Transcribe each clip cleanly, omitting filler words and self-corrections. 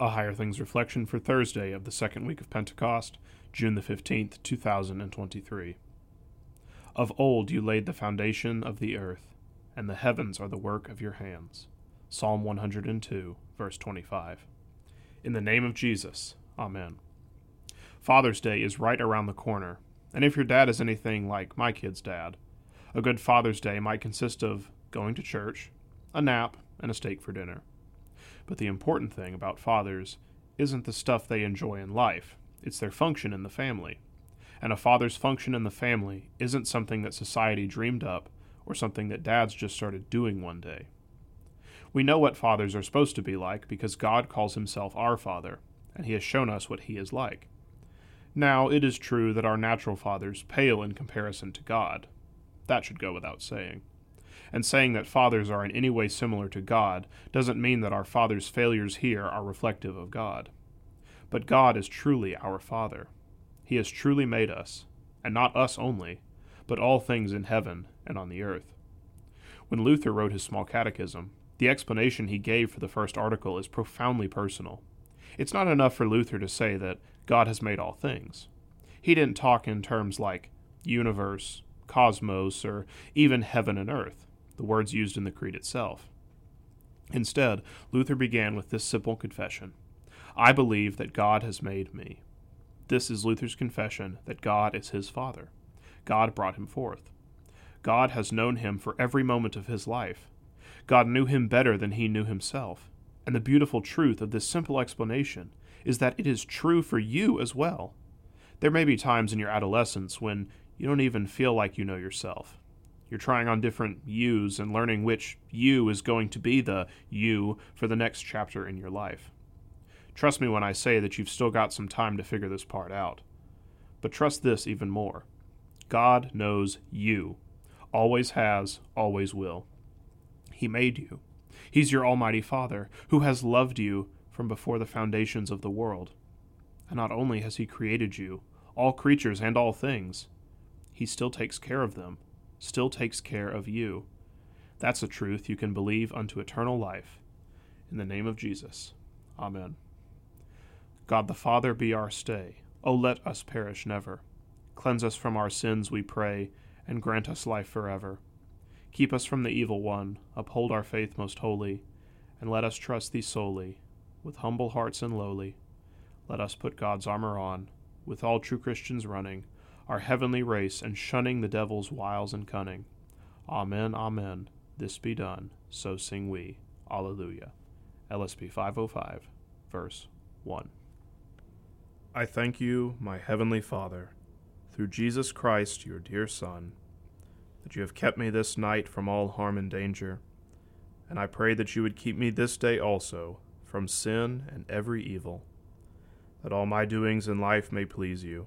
A Higher Things Reflection for Thursday of the Second Week of Pentecost, June the 15th, 2023. Of old you laid the foundation of the earth, and the heavens are the work of your hands. Psalm 102, verse 25. In the name of Jesus, Amen. Father's Day is right around the corner, and if your dad is anything like my kid's dad, a good Father's Day might consist of going to church, a nap, and a steak for dinner. But the important thing about fathers isn't the stuff they enjoy in life, it's their function in the family. And a father's function in the family isn't something that society dreamed up or something that dads just started doing one day. We know what fathers are supposed to be like because God calls himself our Father, and he has shown us what he is like. Now, it is true that our natural fathers pale in comparison to God. That should go without saying. And saying that fathers are in any way similar to God doesn't mean that our father's failures here are reflective of God. But God is truly our Father. He has truly made us, and not us only, but all things in heaven and on the earth. When Luther wrote his Small Catechism, the explanation he gave for the First Article is profoundly personal. It's not enough for Luther to say that God has made all things. He didn't talk in terms like universe, cosmos, or even heaven and earth, the words used in the Creed itself. Instead, Luther began with this simple confession: I believe that God has made me. This is Luther's confession that God is his Father. God brought him forth. God has known him for every moment of his life. God knew him better than he knew himself. And the beautiful truth of this simple explanation is that it is true for you as well. There may be times in your adolescence when you don't even feel like you know yourself. You're trying on different yous and learning which you is going to be the you for the next chapter in your life. Trust me when I say that you've still got some time to figure this part out. But trust this even more. God knows you. Always has, always will. He made you. He's your Almighty Father, who has loved you from before the foundations of the world. And not only has he created you, all creatures and all things, he still takes care of them, still takes care of you. That's a truth you can believe unto eternal life. In the name of Jesus, Amen. God the Father be our stay. O let us perish never. Cleanse us from our sins, we pray, and grant us life forever. Keep us from the evil one, uphold our faith most holy, and let us trust thee solely, with humble hearts and lowly. Let us put God's armor on, with all true Christians running, our heavenly race, and shunning the devil's wiles and cunning. Amen, amen, this be done, so sing we. Alleluia. LSB 505, verse 1. I thank you, my heavenly Father, through Jesus Christ, your dear Son, that you have kept me this night from all harm and danger, and I pray that you would keep me this day also from sin and every evil, that all my doings in life may please you.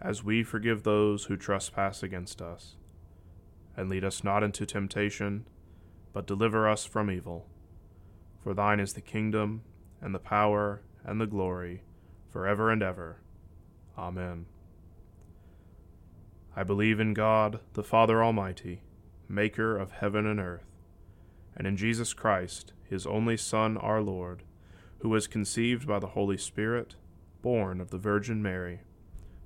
as we forgive those who trespass against us. And lead us not into temptation, but deliver us from evil. For thine is the kingdom, and the power, and the glory, forever and ever. Amen. I believe in God, the Father Almighty, maker of heaven and earth, and in Jesus Christ, his only Son, our Lord, who was conceived by the Holy Spirit, born of the Virgin Mary,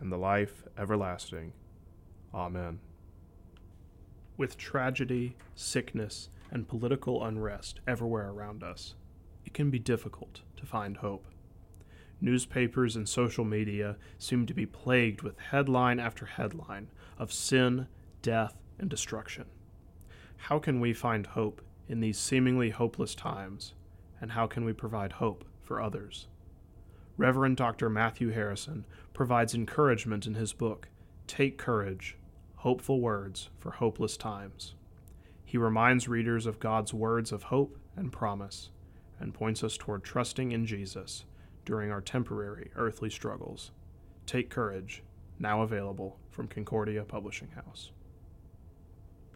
and the life everlasting. Amen. With tragedy, sickness, and political unrest everywhere around us, it can be difficult to find hope. newspapers and social media seem to be plagued with headline after headline of sin, death, and destruction. How can we find hope in these seemingly hopeless times, and how can we provide hope for others? Reverend Dr. Matthew Harrison provides encouragement in his book, Take Courage, Hopeful Words for Hopeless Times. He reminds readers of God's words of hope and promise, and points us toward trusting in Jesus during our temporary earthly struggles. Take Courage, now available from Concordia Publishing House.